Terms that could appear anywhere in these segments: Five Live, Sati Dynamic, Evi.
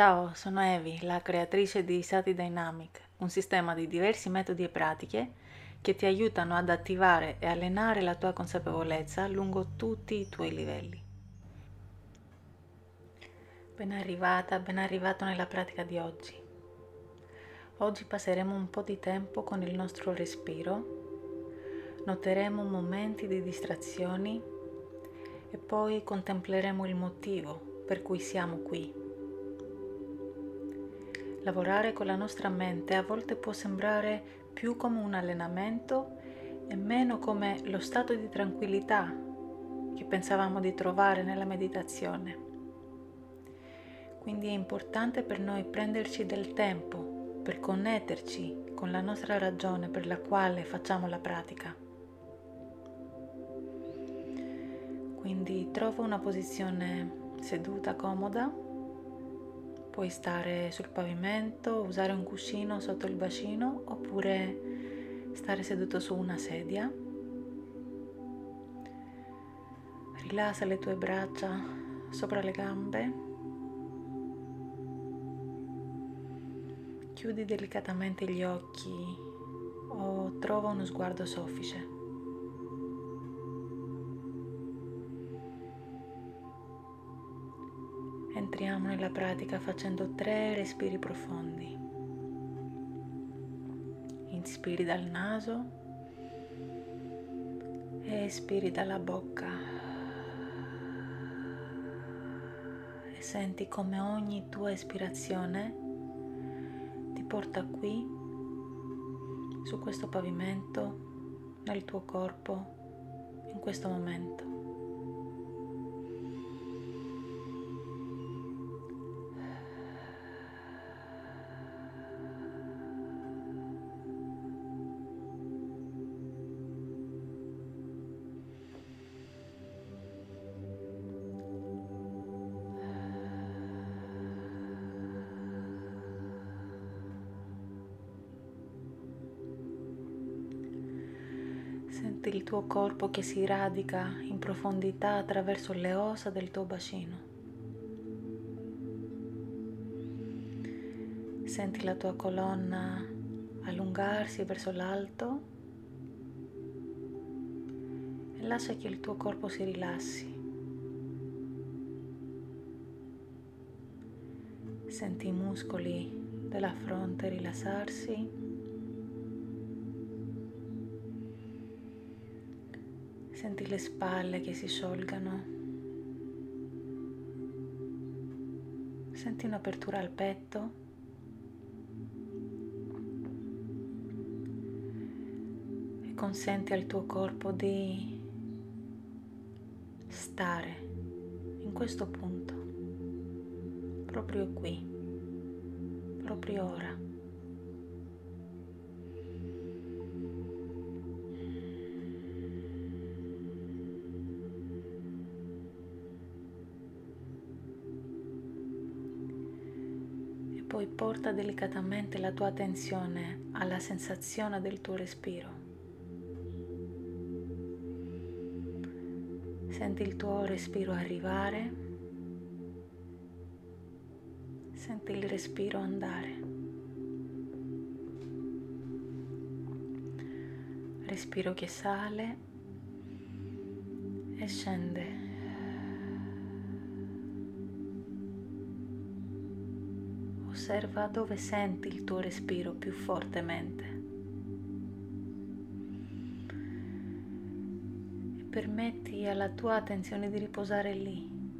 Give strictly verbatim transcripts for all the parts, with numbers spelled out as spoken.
Ciao, sono Evi, la creatrice di Sati Dynamic, un sistema di diversi metodi e pratiche che ti aiutano ad attivare e allenare la tua consapevolezza lungo tutti i tuoi livelli. Ben arrivata, ben arrivato nella pratica di oggi. Oggi passeremo un po' di tempo con il nostro respiro, noteremo momenti di distrazioni e poi contempleremo il motivo per cui siamo qui. Lavorare con la nostra mente a volte può sembrare più come un allenamento e meno come lo stato di tranquillità che pensavamo di trovare nella meditazione. Quindi è importante per noi prenderci del tempo per connetterci con la nostra ragione per la quale facciamo la pratica. Quindi trova una posizione seduta comoda. Puoi stare sul pavimento, usare un cuscino sotto il bacino oppure stare seduto su una sedia. Rilassa le tue braccia sopra le gambe. Chiudi delicatamente gli occhi o trova uno sguardo soffice. Entriamo nella pratica facendo tre respiri profondi. Inspiri dal naso, espiri dalla bocca e senti come ogni tua espirazione ti porta qui, su questo pavimento, nel tuo corpo, in questo momento. Senti il tuo corpo che si radica in profondità attraverso le ossa del tuo bacino. Senti la tua colonna allungarsi verso l'alto e lascia che il tuo corpo si rilassi. Senti i muscoli della fronte rilassarsi. Senti le spalle che si sciolgano, senti un'apertura al petto, e consenti al tuo corpo di stare in questo punto, proprio qui, proprio ora. Poi porta delicatamente la tua attenzione alla sensazione del tuo respiro. Senti il tuo respiro arrivare, senti il respiro andare. Respiro che sale e scende. Osserva dove senti il tuo respiro più fortemente e permetti alla tua attenzione di riposare lì.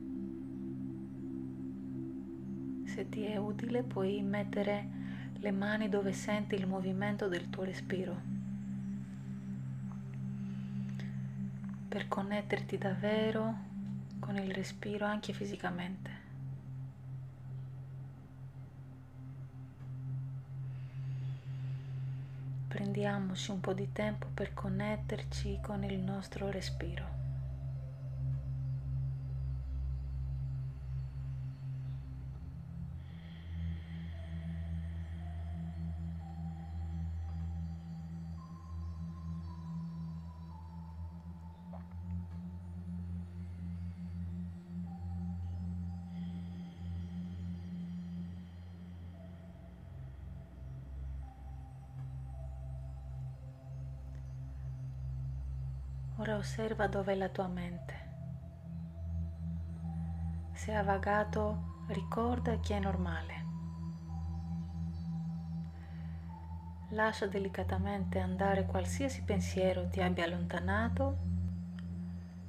Se ti è utile puoi mettere le mani dove senti il movimento del tuo respiro per connetterti davvero con il respiro anche fisicamente. Prendiamoci un po' di tempo per connetterci con il nostro respiro. Ora osserva dove è la tua mente. Se ha vagato, ricorda che è normale. Lascia delicatamente andare qualsiasi pensiero ti abbia allontanato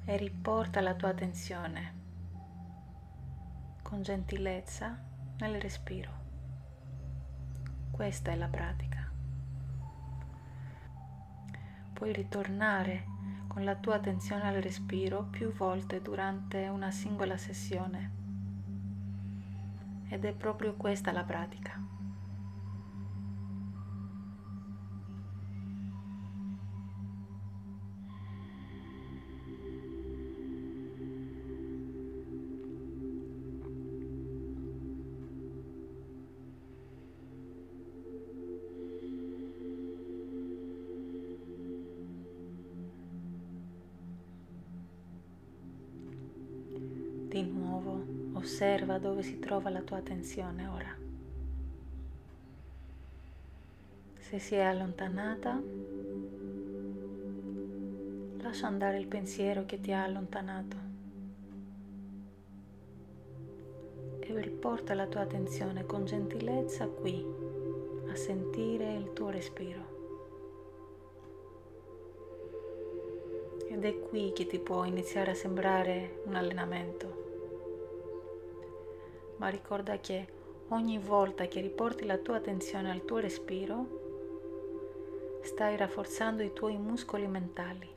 e riporta la tua attenzione con gentilezza nel respiro. Questa è la pratica. Puoi ritornare con la tua attenzione al respiro più volte durante una singola sessione. Ed è proprio questa la pratica. Di nuovo, osserva dove si trova la tua attenzione ora. Se si è allontanata, lascia andare il pensiero che ti ha allontanato e riporta la tua attenzione con gentilezza qui, a sentire il tuo respiro. Ed è qui che ti può iniziare a sembrare un allenamento. Ma ricorda che ogni volta che riporti la tua attenzione al tuo respiro, stai rafforzando i tuoi muscoli mentali.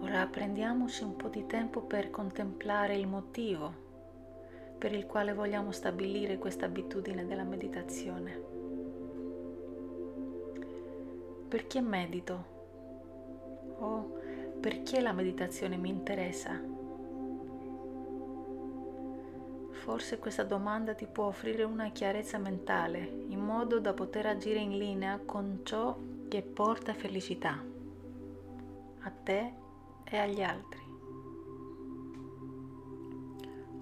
Ora prendiamoci un po' di tempo per contemplare il motivo per il quale vogliamo stabilire questa abitudine della meditazione. Perché medito? O perché la meditazione mi interessa? Forse questa domanda ti può offrire una chiarezza mentale, in modo da poter agire in linea con ciò che porta felicità a te e agli altri.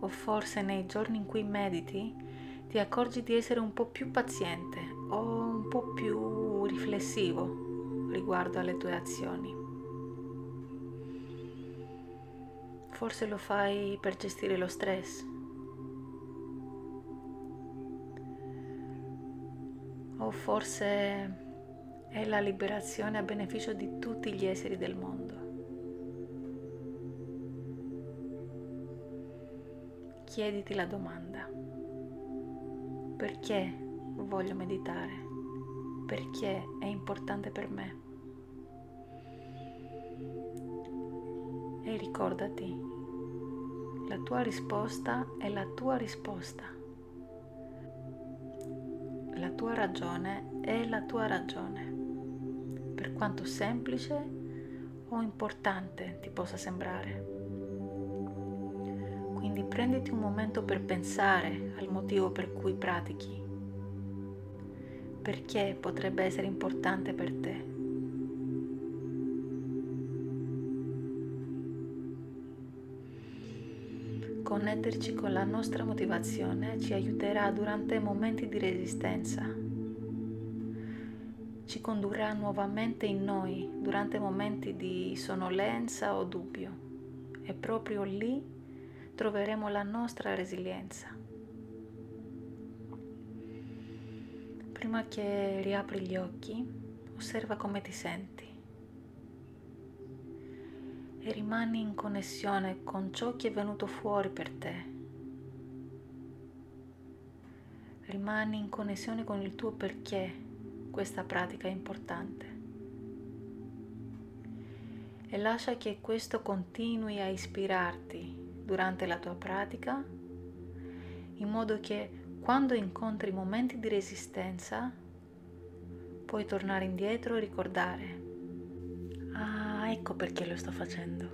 O forse nei giorni in cui mediti ti accorgi di essere un po' più paziente o un po' più riflessivo riguardo alle tue azioni. Forse lo fai per gestire lo stress. O forse è la liberazione a beneficio di tutti gli esseri del mondo. Chiediti la domanda: perché voglio meditare? Perché è importante per me? E ricordati, la tua risposta è la tua risposta. La tua ragione è la tua ragione, per quanto semplice o importante ti possa sembrare. Quindi prenditi un momento per pensare al motivo per cui pratichi. Perché potrebbe essere importante per te? Connetterci con la nostra motivazione ci aiuterà durante momenti di resistenza. Ci condurrà nuovamente in noi durante momenti di sonnolenza o dubbio. È proprio lì troveremo la nostra resilienza. Prima che riapri gli occhi, osserva come ti senti e rimani in connessione con ciò che è venuto fuori per te. Rimani in connessione con il tuo perché questa pratica è importante e lascia che questo continui a ispirarti durante la tua pratica, in modo che quando incontri momenti di resistenza puoi tornare indietro e ricordare: ah, ecco perché lo sto facendo,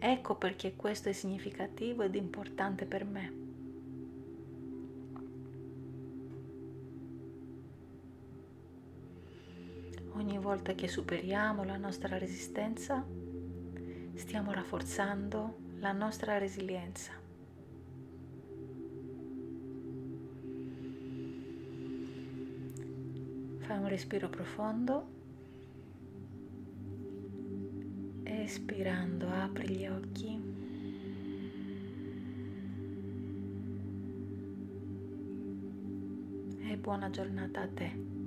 ecco perché questo è significativo ed importante per me. Ogni volta che superiamo la nostra resistenza stiamo rafforzando la nostra resilienza. Fai un respiro profondo, espirando apri gli occhi. E buona giornata a te.